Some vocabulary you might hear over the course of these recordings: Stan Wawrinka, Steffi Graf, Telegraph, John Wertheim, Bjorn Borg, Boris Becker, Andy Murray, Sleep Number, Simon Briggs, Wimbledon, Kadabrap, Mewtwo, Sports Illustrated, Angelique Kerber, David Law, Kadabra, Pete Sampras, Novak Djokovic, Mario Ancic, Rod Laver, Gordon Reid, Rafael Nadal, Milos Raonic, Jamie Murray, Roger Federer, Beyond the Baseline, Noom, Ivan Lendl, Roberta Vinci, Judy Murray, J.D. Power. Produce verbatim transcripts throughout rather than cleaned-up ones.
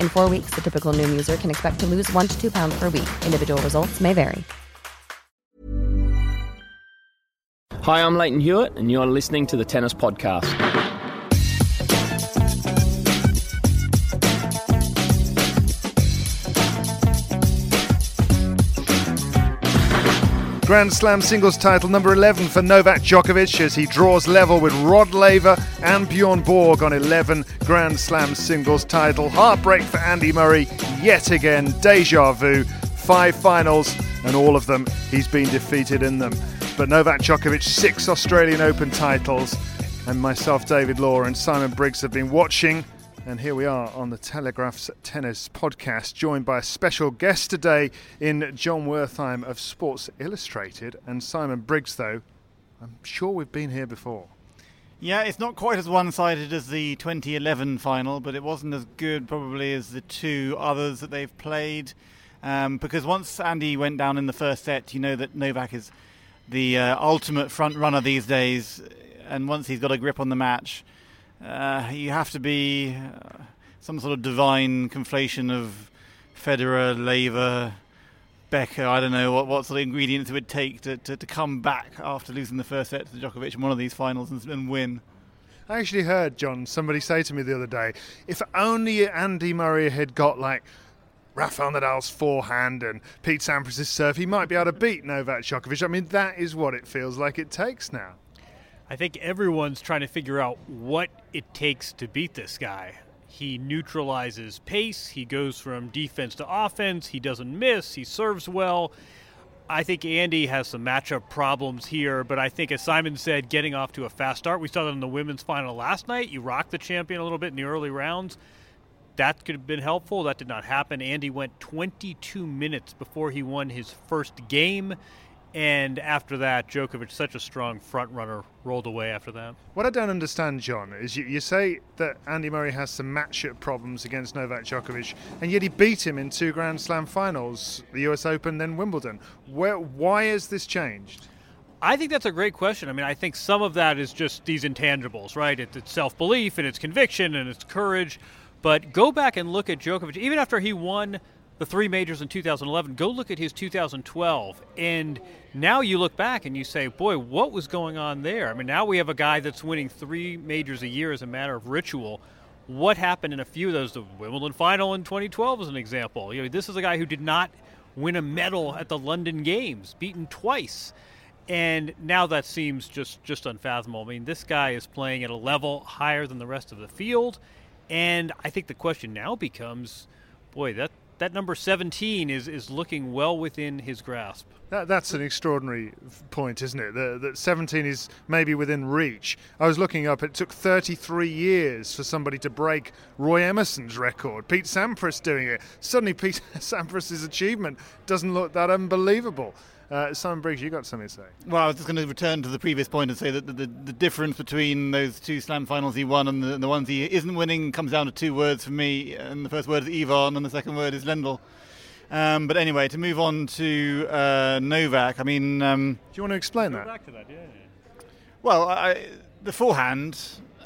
In four weeks, the typical Noom user can expect to lose one to two pounds per week. Individual results may vary. Hi, I'm Leighton Hewitt, and you're listening to the Tennis Podcast. Grand Slam singles title number eleven for Novak Djokovic as he draws level with Rod Laver and Bjorn Borg on eleven Grand Slam singles title. Heartbreak for Andy Murray, yet again, deja vu, five finals, and all of them he's been defeated in them. But Novak Djokovic, six Australian Open titles, and myself, David Law, and Simon Briggs have been watching. And here we are on the Telegraph's Tennis Podcast, joined by a special guest today in John Wertheim of Sports Illustrated. And Simon Briggs, though, I'm sure we've been here before. Yeah, it's not quite as one-sided as the twenty eleven final, but it wasn't as good probably as the two others that they've played. Um, because once Andy went down in the first set, you know that Novak is the uh, ultimate front runner these days, and once he's got a grip on the match, uh, you have to be uh, some sort of divine conflation of Federer, Laver, Becker. I don't know what, what sort of ingredients it would take to, to, to come back after losing the first set to Djokovic in one of these finals and, and win. I actually heard, John, somebody say to me the other day, if only Andy Murray had got like Rafael Nadal's forehand and Pete Sampras' serve, he might be able to beat Novak Djokovic. I mean, that is what it feels like it takes now. I think everyone's trying to figure out what it takes to beat this guy. He neutralizes pace. He goes from defense to offense. He doesn't miss. He serves well. I think Andy has some matchup problems here, but I think, as Simon said, getting off to a fast start. We saw that in the women's final last night. You rocked the champion a little bit in the early rounds. That could have been helpful. That did not happen. Andy went twenty-two minutes before he won his first game. And after that, Djokovic, such a strong front runner, rolled away after that. What I don't understand, John, is you, you say that Andy Murray has some matchup problems against Novak Djokovic, and yet he beat him in two Grand Slam finals, the U S Open, then Wimbledon. Where, why has this changed? I think that's a great question. I mean, I think some of that is just these intangibles, right? It, it's self-belief and it's conviction and it's courage. But go back and look at Djokovic. Even after he won the three majors in two thousand eleven, go look at his two thousand twelve. And now you look back and you say, boy, what was going on there? I mean, now we have a guy that's winning three majors a year as a matter of ritual. What happened in a few of those? The Wimbledon final in twenty twelve was an example. You know, this is a guy who did not win a medal at the London Games, beaten twice. And now that seems just, just unfathomable. I mean, this guy is playing at a level higher than the rest of the field. And I think the question now becomes, boy, that, that number seventeen is, is looking well within his grasp. That, that's an extraordinary point, isn't it? That seventeen is maybe within reach. I was looking up, it took thirty-three years for somebody to break Roy Emerson's record. Pete Sampras doing it. Suddenly Pete Sampras's achievement doesn't look that unbelievable. Uh, Simon Briggs, you got something to say? Well, I was just going to return to the previous point and say that the, the, the difference between those two slam finals he won and the, the ones he isn't winning comes down to two words for me. And the first word is Ivan and the second word is Lendl. Um, but anyway, to move on to uh, Novak, I mean... Um, Do you want to explain that? Back to that, yeah. Well, I, the forehand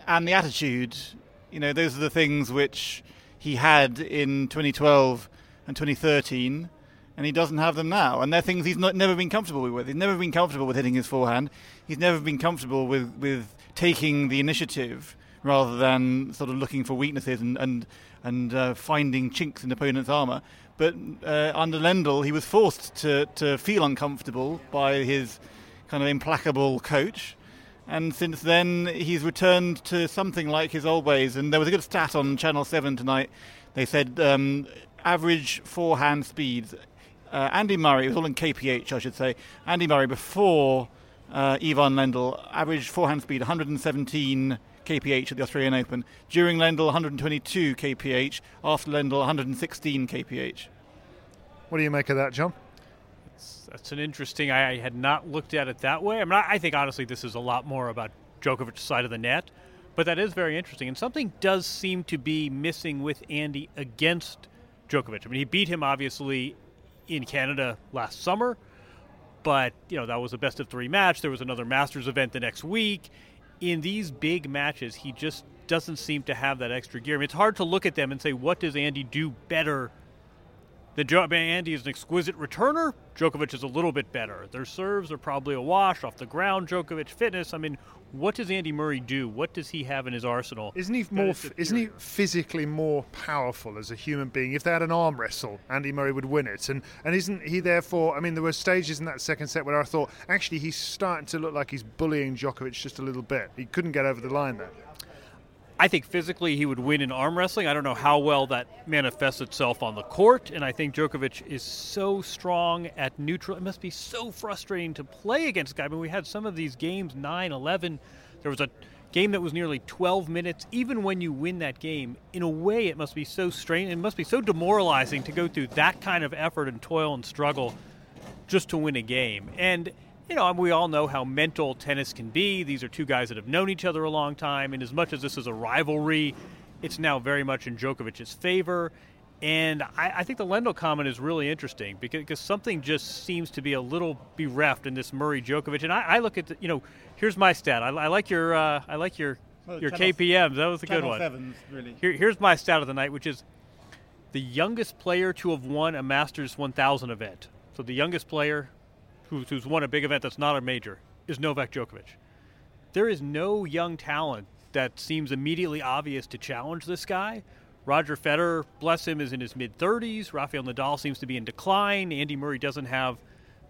and the attitude, you know, those are the things which he had in twenty twelve and twenty thirteen. And he doesn't have them now. And they're things he's not, never been comfortable with. He's never been comfortable with hitting his forehand. He's never been comfortable with, with taking the initiative rather than sort of looking for weaknesses and, and, and uh, finding chinks in opponent's armour. but uh, under Lendl he was forced to, to feel uncomfortable by his kind of implacable coach. And since then, he's returned to something like his old ways. And there was a good stat on Channel seven tonight. They said um, average forehand speeds. Uh, Andy Murray, it was all in K P H, I should say. Andy Murray, before uh, Ivan Lendl, average forehand speed one hundred seventeen K P H at the Australian Open. During Lendl, one hundred twenty-two K P H. After Lendl, one hundred sixteen K P H. What do you make of that, John? That's an interesting, I had not looked at it that way. I mean, I think, honestly, this is a lot more about Djokovic's side of the net. But that is very interesting. And something does seem to be missing with Andy against Djokovic. I mean, he beat him, obviously, in Canada last summer. But, you know, that was a best of three match. There was another Masters event the next week. In these big matches, he just doesn't seem to have that extra gear. I mean, it's hard to look at them and say, what does Andy do better? The Andy is an exquisite returner. Djokovic is a little bit better. Their serves are probably a wash off the ground. Djokovic fitness. I mean, what does Andy Murray do? What does he have in his arsenal? Isn't he more? Is isn't he physically more powerful as a human being? If they had an arm wrestle, Andy Murray would win it. And and isn't he therefore? I mean, there were stages in that second set where I thought actually he's starting to look like he's bullying Djokovic just a little bit. He couldn't get over the line there. I think physically he would win in arm wrestling. I don't know how well that manifests itself on the court, and I think Djokovic is so strong at neutral. It must be so frustrating to play against a guy. I mean, we had some of these games, nine eleven. There was a game that was nearly twelve minutes. Even when you win that game, in a way it must be so strained. It must be so demoralizing to go through that kind of effort and toil and struggle just to win a game. And you know, we all know how mental tennis can be. These are two guys that have known each other a long time, and as much as this is a rivalry, it's now very much in Djokovic's favor. And I, I think the Lendl comment is really interesting because, because something just seems to be a little bereft in this Murray-Djokovic. And I, I look at, the, you know, here's my stat. I, I like your, uh, I like your, well, your channel, K P Ms. That was a good one. Sevens, really. Here, here's my stat of the night, which is the youngest player to have won a Masters one thousand event. So the youngest player who's won a big event that's not a major, is Novak Djokovic. There is no young talent that seems immediately obvious to challenge this guy. Roger Federer, bless him, is in his mid-thirties. Rafael Nadal seems to be in decline. Andy Murray doesn't have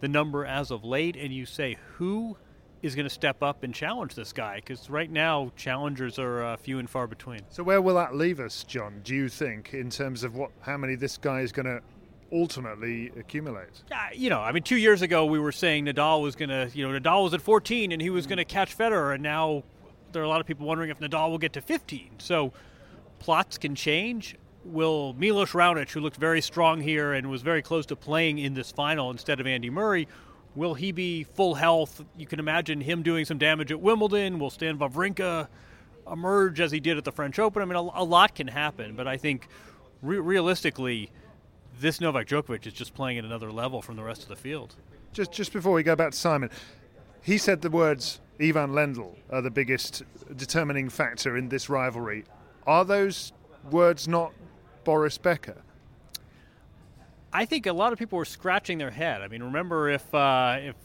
the number as of late. And you say, who is going to step up and challenge this guy? Because right now, challengers are uh, few and far between. So where will that leave us, John, do you think, in terms of what how many this guy is going to ultimately accumulates? Uh, you know, I mean, two years ago we were saying Nadal was going to, you know, Nadal was at fourteen and he was going to catch Federer, and now there are a lot of people wondering if Nadal will get to fifteen. So plots can change. Will Milos Raonic, who looked very strong here and was very close to playing in this final instead of Andy Murray, will he be full health? You can imagine him doing some damage at Wimbledon. Will Stan Wawrinka emerge as he did at the French Open? I mean, a, a lot can happen, but I think re- realistically, this Novak Djokovic is just playing at another level from the rest of the field. Just just before we go back to Simon, he said the words Ivan Lendl are the biggest determining factor in this rivalry. Are those words not Boris Becker? I think a lot of people were scratching their head. I mean, remember, if uh, if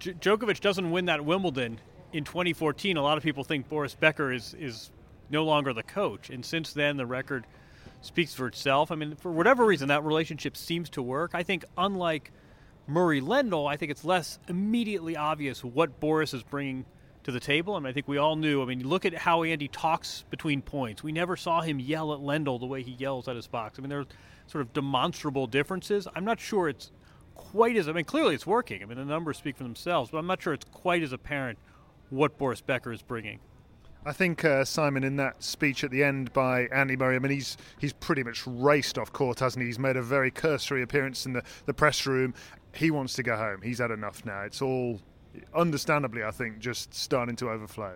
Djokovic doesn't win that Wimbledon in twenty fourteen, a lot of people think Boris Becker is is no longer the coach. And since then, the record speaks for itself. I mean, for whatever reason, that relationship seems to work. I think, unlike Murray-Lendl, I think it's less immediately obvious what Boris is bringing to the table. I mean, I think we all knew. I mean, look at how Andy talks between points. We never saw him yell at Lendl the way he yells at his box. I mean, there are sort of demonstrable differences. I'm not sure it's quite as... I mean, clearly it's working. I mean, the numbers speak for themselves, but I'm not sure it's quite as apparent what Boris Becker is bringing. I think, uh, Simon, in that speech at the end by Andy Murray, I mean, he's he's pretty much raced off court, hasn't he? He's made a very cursory appearance in the, the press room. He wants to go home. He's had enough now. It's all, understandably, I think, just starting to overflow.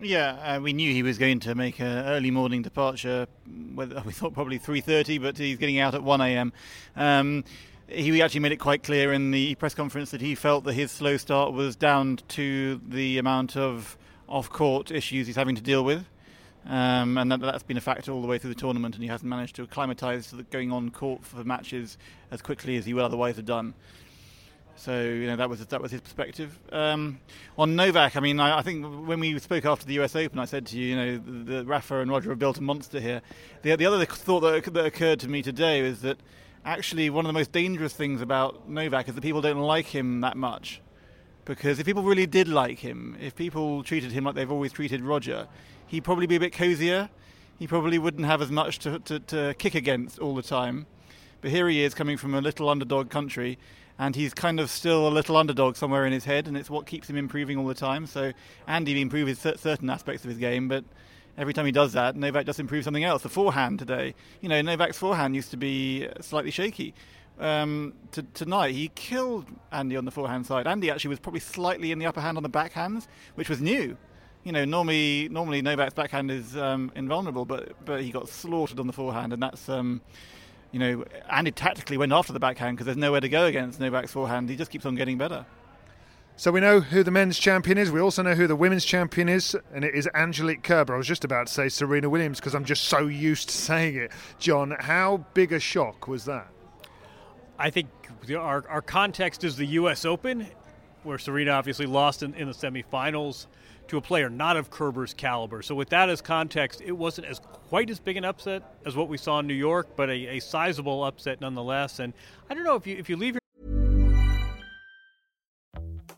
Yeah, uh, we knew he was going to make an early morning departure. We thought probably three thirty, but he's getting out at one a.m. Um, he actually made it quite clear in the press conference that he felt that his slow start was down to the amount of off-court issues he's having to deal with, um, and that, that's been a factor all the way through the tournament, and he hasn't managed to acclimatise to the going on court for matches as quickly as he would otherwise have done. So, you know, that was that was his perspective. Um, on Novak, I mean, I, I think when we spoke after the U S Open, I said to you, you know, the, the Rafa and Roger have built a monster here. The, the other thought that, that occurred to me today is that actually one of the most dangerous things about Novak is that people don't like him that much. Because if people really did like him, if people treated him like they've always treated Roger, he'd probably be a bit cozier. He probably wouldn't have as much to, to, to kick against all the time. But here he is coming from a little underdog country, and he's kind of still a little underdog somewhere in his head, and it's what keeps him improving all the time. So Andy improves certain aspects of his game, but every time he does that, Novak just improves something else. The forehand today, you know, Novak's forehand used to be slightly shaky. Um, to, tonight, he killed Andy on the forehand side. Andy actually was probably slightly in the upper hand on the backhands, which was new. You know, normally normally Novak's backhand is um, invulnerable, but but he got slaughtered on the forehand, and that's, um, you know, Andy tactically went after the backhand because there's nowhere to go against Novak's forehand. He just keeps on getting better. So we know who the men's champion is. We also know who the women's champion is, and it is Angelique Kerber. I was just about to say Serena Williams because I'm just so used to saying it. John, how big a shock was that? I think our our context is the U S Open, where Serena obviously lost in, in the semifinals to a player not of Kerber's caliber. So with that as context, it wasn't as quite as big an upset as what we saw in New York, but a, a sizable upset nonetheless. And I don't know if you if you leave your...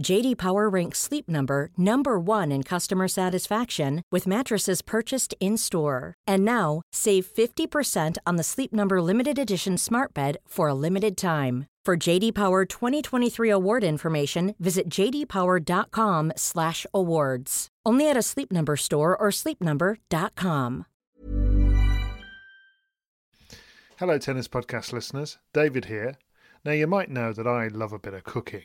J D. Power ranks Sleep Number number one in customer satisfaction with mattresses purchased in-store. And now, save fifty percent on the Sleep Number Limited Edition Smart Bed for a limited time. For J D. Power twenty twenty-three award information, visit j d power dot com slash awards. Only at a Sleep Number store or sleep number dot com. Hello, Tennis Podcast listeners. David here. Now, you might know that I love a bit of cooking,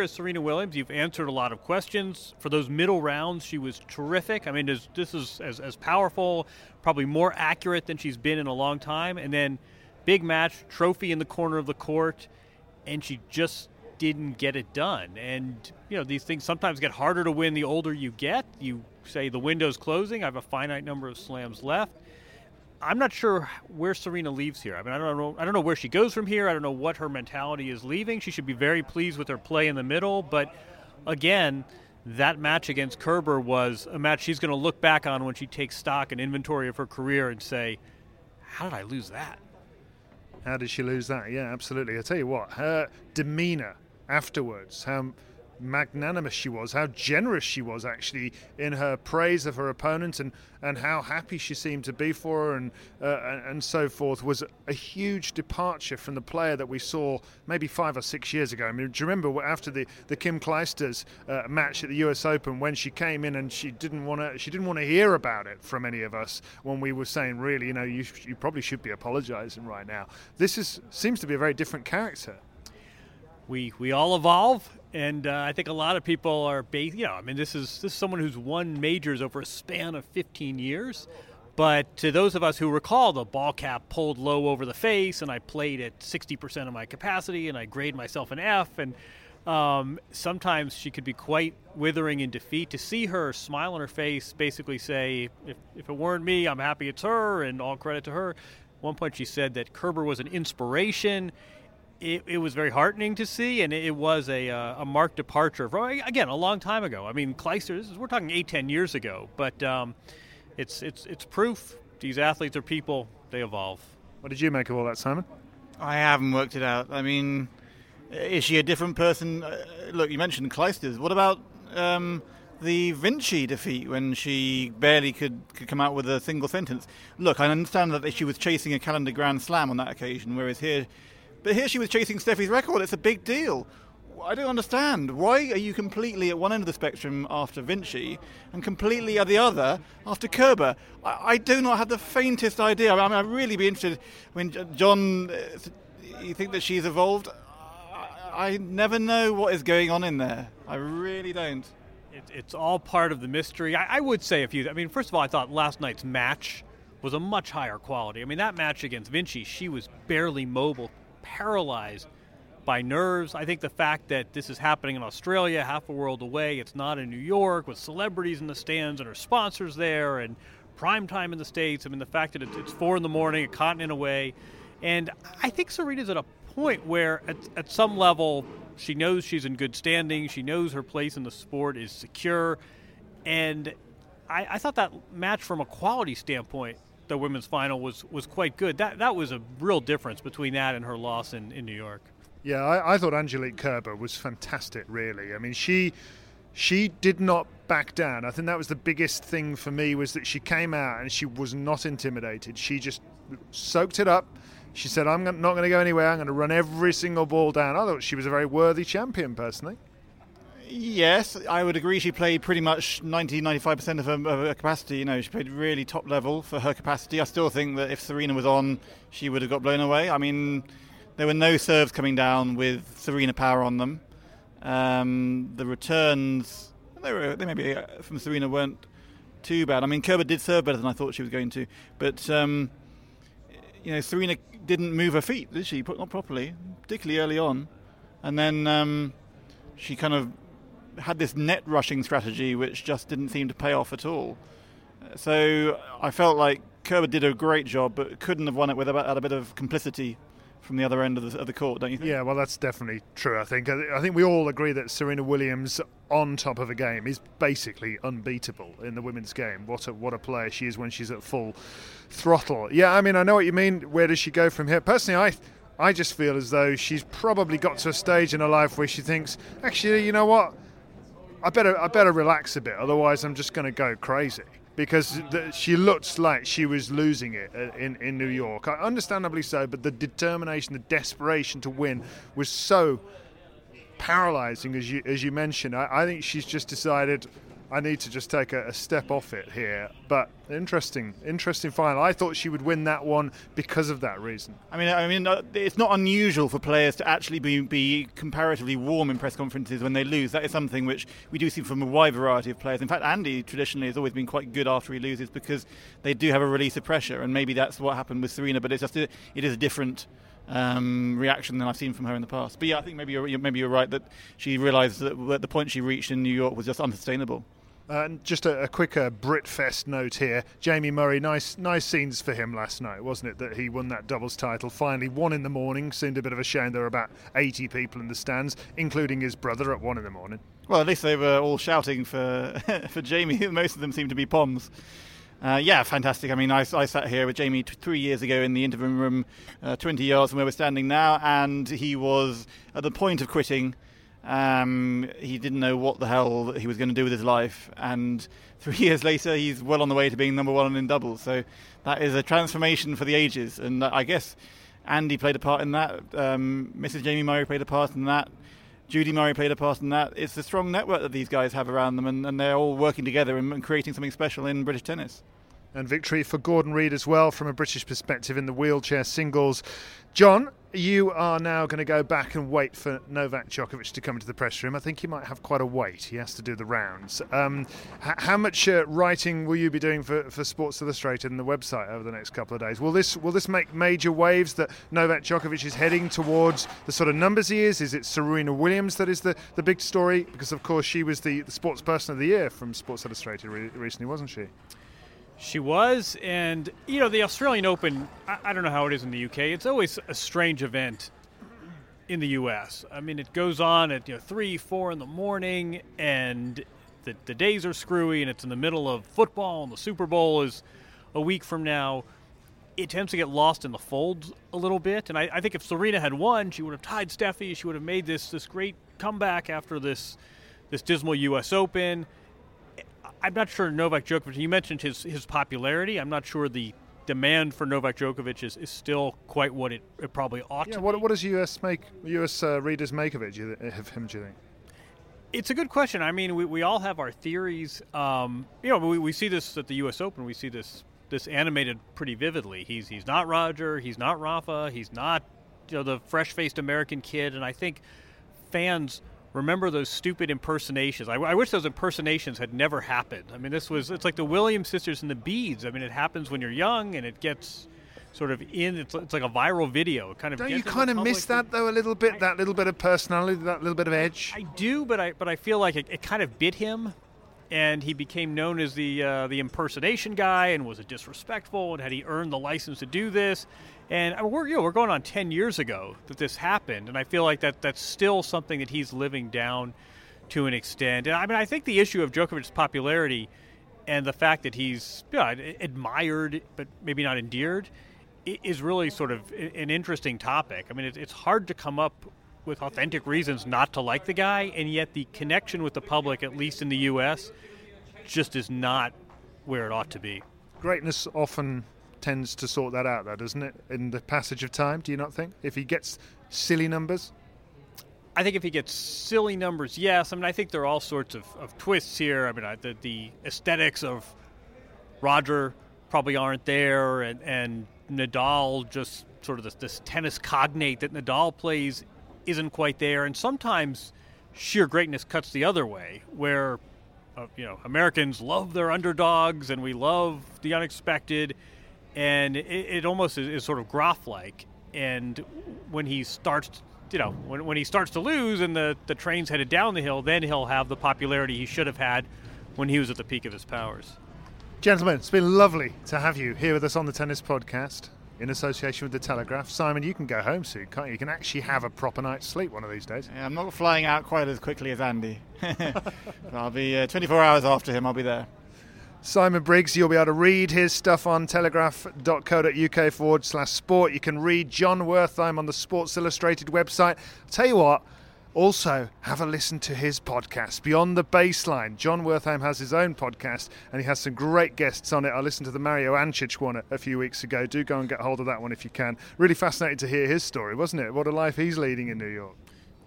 As Serena Williams, you've answered a lot of questions. For those middle rounds, she was terrific. I mean, this, this is as, as powerful, probably more accurate than she's been in a long time. And then... big match, trophy in the corner of the court, and she just didn't get it done. And, you know, these things sometimes get harder to win the older you get. You say the window's closing, I have a finite number of slams left. I'm not sure where Serena leaves here. I mean, I don't know, I don't know where she goes from here. I don't know what her mentality is leaving. She should be very pleased with her play in the middle. But, again, that match against Kerber was a match she's going to look back on when she takes stock and inventory of her career and say, how did I lose that? How did she lose that? Yeah, absolutely. I tell you what, her demeanour afterwards, how magnanimous she was, how generous she was actually in her praise of her opponent, and, and how happy she seemed to be for her, and, uh, and so forth, was a huge departure from the player that we saw maybe five or six years ago. I mean, do you remember after the, the Kim Clijsters uh, match at the U S Open when she came in and she didn't want to she didn't want to hear about it from any of us when we were saying, really, you know, you, sh- you probably should be apologising right now. This is seems to be a very different character. We we all evolve. And uh, I think a lot of people are, ba- you know, I mean, this is this is someone who's won majors over a span of fifteen years, But to those of us who recall the ball cap pulled low over the face and I played at sixty percent of my capacity and I grade myself an F, and um, sometimes she could be quite withering in defeat. To see her smile on her face, basically say, if, if it weren't me, I'm happy it's her and all credit to her. At one point she said that Kerber was an inspiration. It, it was very heartening to see, and it was a, uh, a marked departure from, again, a long time ago. I mean, Clijsters, we're talking eight, ten years ago, but um, it's it's it's proof these athletes are people; they evolve. What did you make of all that, Simon? I haven't worked it out. I mean, is she a different person? Uh, look, you mentioned Clijsters. What about um, the Vinci defeat when she barely could, could come out with a single sentence? Look, I understand that she was chasing a calendar Grand Slam on that occasion, whereas here. But here she was chasing Steffi's record. It's a big deal. I don't understand. Why are you completely at one end of the spectrum after Vinci and completely at the other after Kerber? I, I do not have the faintest idea. I mean, I'd really be interested. I mean, John, you think that she's evolved? I, I never know what is going on in there. I really don't. It, it's all part of the mystery. I, I would say a few. I mean, first of all, I thought last night's match was a much higher quality. I mean, that match against Vinci, she was barely mobile, paralyzed by nerves. I think the fact that this is happening in Australia, half a world away, it's not in New York, with celebrities in the stands and her sponsors there and prime time in the States. I mean, the fact that it's four in the morning, a continent away. And I think Serena's at a point where at, at some level she knows she's in good standing. She knows her place in the sport is secure. And I, I thought that match from a quality standpoint, the women's final, was was quite good. That that was a real difference between that and her loss in, in New York. Yeah, I, I thought Angelique Kerber was fantastic, really. I mean, she she did not back down. I think that was the biggest thing for me, was that she came out and she was not intimidated. She just soaked it up. She said, I'm not going to go anywhere. I'm going to run every single ball down. I thought she was a very worthy champion, personally. Yes, I would agree. She played pretty much ninety, ninety-five percent of her, of her capacity. You know, she played really top level for her capacity. I still think that if Serena was on, she would have got blown away. I mean, there were no serves coming down with Serena Power on them. Um, the returns, they, were, they maybe from Serena weren't too bad. I mean, Kerber did serve better than I thought she was going to. But, um, you know, Serena didn't move her feet, did she? Not properly, particularly early on. And then um, she kind of had this net rushing strategy which just didn't seem to pay off at all. So I felt like Kerber did a great job but couldn't have won it without a bit of complicity from the other end of the, of the court, don't you think? Yeah, well, that's definitely true, I think. I think we all agree that Serena Williams, on top of a game, is basically unbeatable in the women's game. What a what a player she is when she's at full throttle. Yeah, I mean, I know what you mean. Where does she go from here? Personally, I... I just feel as though she's probably got to a stage in her life where she thinks, actually, you know what? I better I better relax a bit, otherwise I'm just going to go crazy. Because the, she looked like she was losing it in, in New York. Understandably so, but the determination, the desperation to win was so paralyzing, as you as you mentioned. I, I think she's just decided, I need to just take a, a step off it here. But interesting, interesting final. I thought she would win that one because of that reason. I mean, I mean, it's not unusual for players to actually be, be comparatively warm in press conferences when they lose. That is something which we do see from a wide variety of players. In fact, Andy traditionally has always been quite good after he loses because they do have a release of pressure, and maybe that's what happened with Serena. But it's just a, it is a different um, reaction than I've seen from her in the past. But yeah, I think maybe you're, maybe you're right that she realised that the point she reached in New York was just unsustainable. Uh, and just a, a quicker Britfest note here. Jamie Murray, nice nice scenes for him last night, wasn't it, that he won that doubles title. Finally, one in the morning. Seemed a bit of a shame. There were about eighty people in the stands, including his brother, at one in the morning. Well, at least they were all shouting for for Jamie. Most of them seemed to be Poms. Uh, yeah, fantastic. I mean, I, I sat here with Jamie t- three years ago in the interview room, uh, twenty yards from where we're standing now, and he was at the point of quitting. Um, he didn't know what the hell he was going to do with his life, and three years later he's well on the way to being number one in doubles. So that is a transformation for the ages, and I guess Andy played a part in that. um, Missus Jamie Murray played a part in that. Judy Murray played a part in that. It's the strong network that these guys have around them, and, and they're all working together and, and creating something special in British tennis. And victory for Gordon Reid as well, from a British perspective, in the wheelchair singles. John, you are now going to go back and wait for Novak Djokovic to come into the press room. I think he might have quite a wait. He has to do the rounds. Um, h- how much uh, writing will you be doing for, for Sports Illustrated and the website over the next couple of days? Will this will this make major waves that Novak Djokovic is heading towards the sort of numbers he is? Is it Serena Williams that is the, the big story? Because, of course, she was the, the sports person of the year from Sports Illustrated re- recently, wasn't she? She was, and, you know, the Australian Open, I, I don't know how it is in the U K, it's always a strange event in the U S. I mean, it goes on at, you know, three, four in the morning, and the, the days are screwy, and it's in the middle of football, and the Super Bowl is a week from now. It tends to get lost in the folds a little bit, and I, I think if Serena had won, she would have tied Steffi, she would have made this this great comeback after this this dismal U S Open. I'm not sure Novak Djokovic, you mentioned his, his popularity. I'm not sure the demand for Novak Djokovic is, is still quite what it, it probably ought yeah, to what, be. What does U S make U S uh, readers make of it? Do you, of him, do you think? It's a good question. I mean, we, we all have our theories. Um, you know, we, we see this at the U S Open. We see this this animated pretty vividly. He's he's not Roger. He's not Rafa. He's not, you know, the fresh-faced American kid. And I think fans remember those stupid impersonations. I, I wish those impersonations had never happened. I mean, this was, it's like the Williams sisters and the beads. I mean, it happens when you're young and it gets sort of in, it's, it's like a viral video. It kind of Don't gets you kind of miss that, though, a little bit, I, that little bit of personality, that little bit of edge? I do, but I but I feel like it, it kind of bit him, and he became known as the uh, the impersonation guy, and was it disrespectful, and had he earned the license to do this? And I mean, we're, you know, we're going on ten years ago that this happened, and I feel like that that's still something that he's living down to an extent. And I mean, I think the issue of Djokovic's popularity and the fact that he's, you know, admired but maybe not endeared is really sort of an interesting topic. I mean, it's hard to come up with authentic reasons not to like the guy, and yet the connection with the public, at least in the U S, just is not where it ought to be. Greatness often tends to sort that out, though, doesn't it, in the passage of time? Do you not think, if he gets silly numbers? I think if he gets silly numbers, yes. I mean, I think there are all sorts of, of twists here. I mean, I, the, the aesthetics of Roger probably aren't there, and, and Nadal, just sort of this, this tennis cognate that Nadal plays, isn't quite there. And sometimes sheer greatness cuts the other way, where uh, you know, Americans love their underdogs, and we love the unexpected. And it, it almost is, is sort of Graf-like. And when he starts, you know, when when he starts to lose and the, the train's headed down the hill, then he'll have the popularity he should have had when he was at the peak of his powers. Gentlemen, it's been lovely to have you here with us on the Tennis Podcast in association with The Telegraph. Simon, you can go home soon, can't you? You can actually have a proper night's sleep one of these days. Yeah, I'm not flying out quite as quickly as Andy. I'll be uh, twenty-four hours after him, I'll be there. Simon Briggs, you'll be able to read his stuff on telegraph.co.uk forward slash sport. You can read John Wertheim on the Sports Illustrated website. I'll tell you what, also have a listen to his podcast, Beyond the Baseline. John Wertheim has his own podcast, and he has some great guests on it. I listened to the Mario Ancic one a, a few weeks ago. Do go and get hold of that one if you can. Really fascinating to hear his story, wasn't it? What a life he's leading in New York.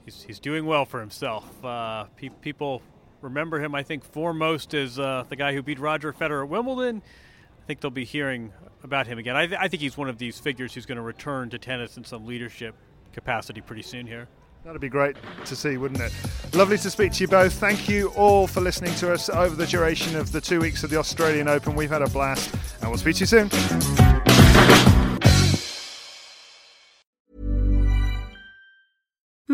He's, he's doing well for himself. Uh, pe- people... remember him, I think, foremost as uh, the guy who beat Roger Federer at Wimbledon. I think they'll be hearing about him again. I, th- I think he's one of these figures who's going to return to tennis in some leadership capacity pretty soon here. That'd be great to see, wouldn't it? Lovely to speak to you both. Thank you all for listening to us over the duration of the two weeks of the Australian Open. We've had a blast, and we'll speak to you soon.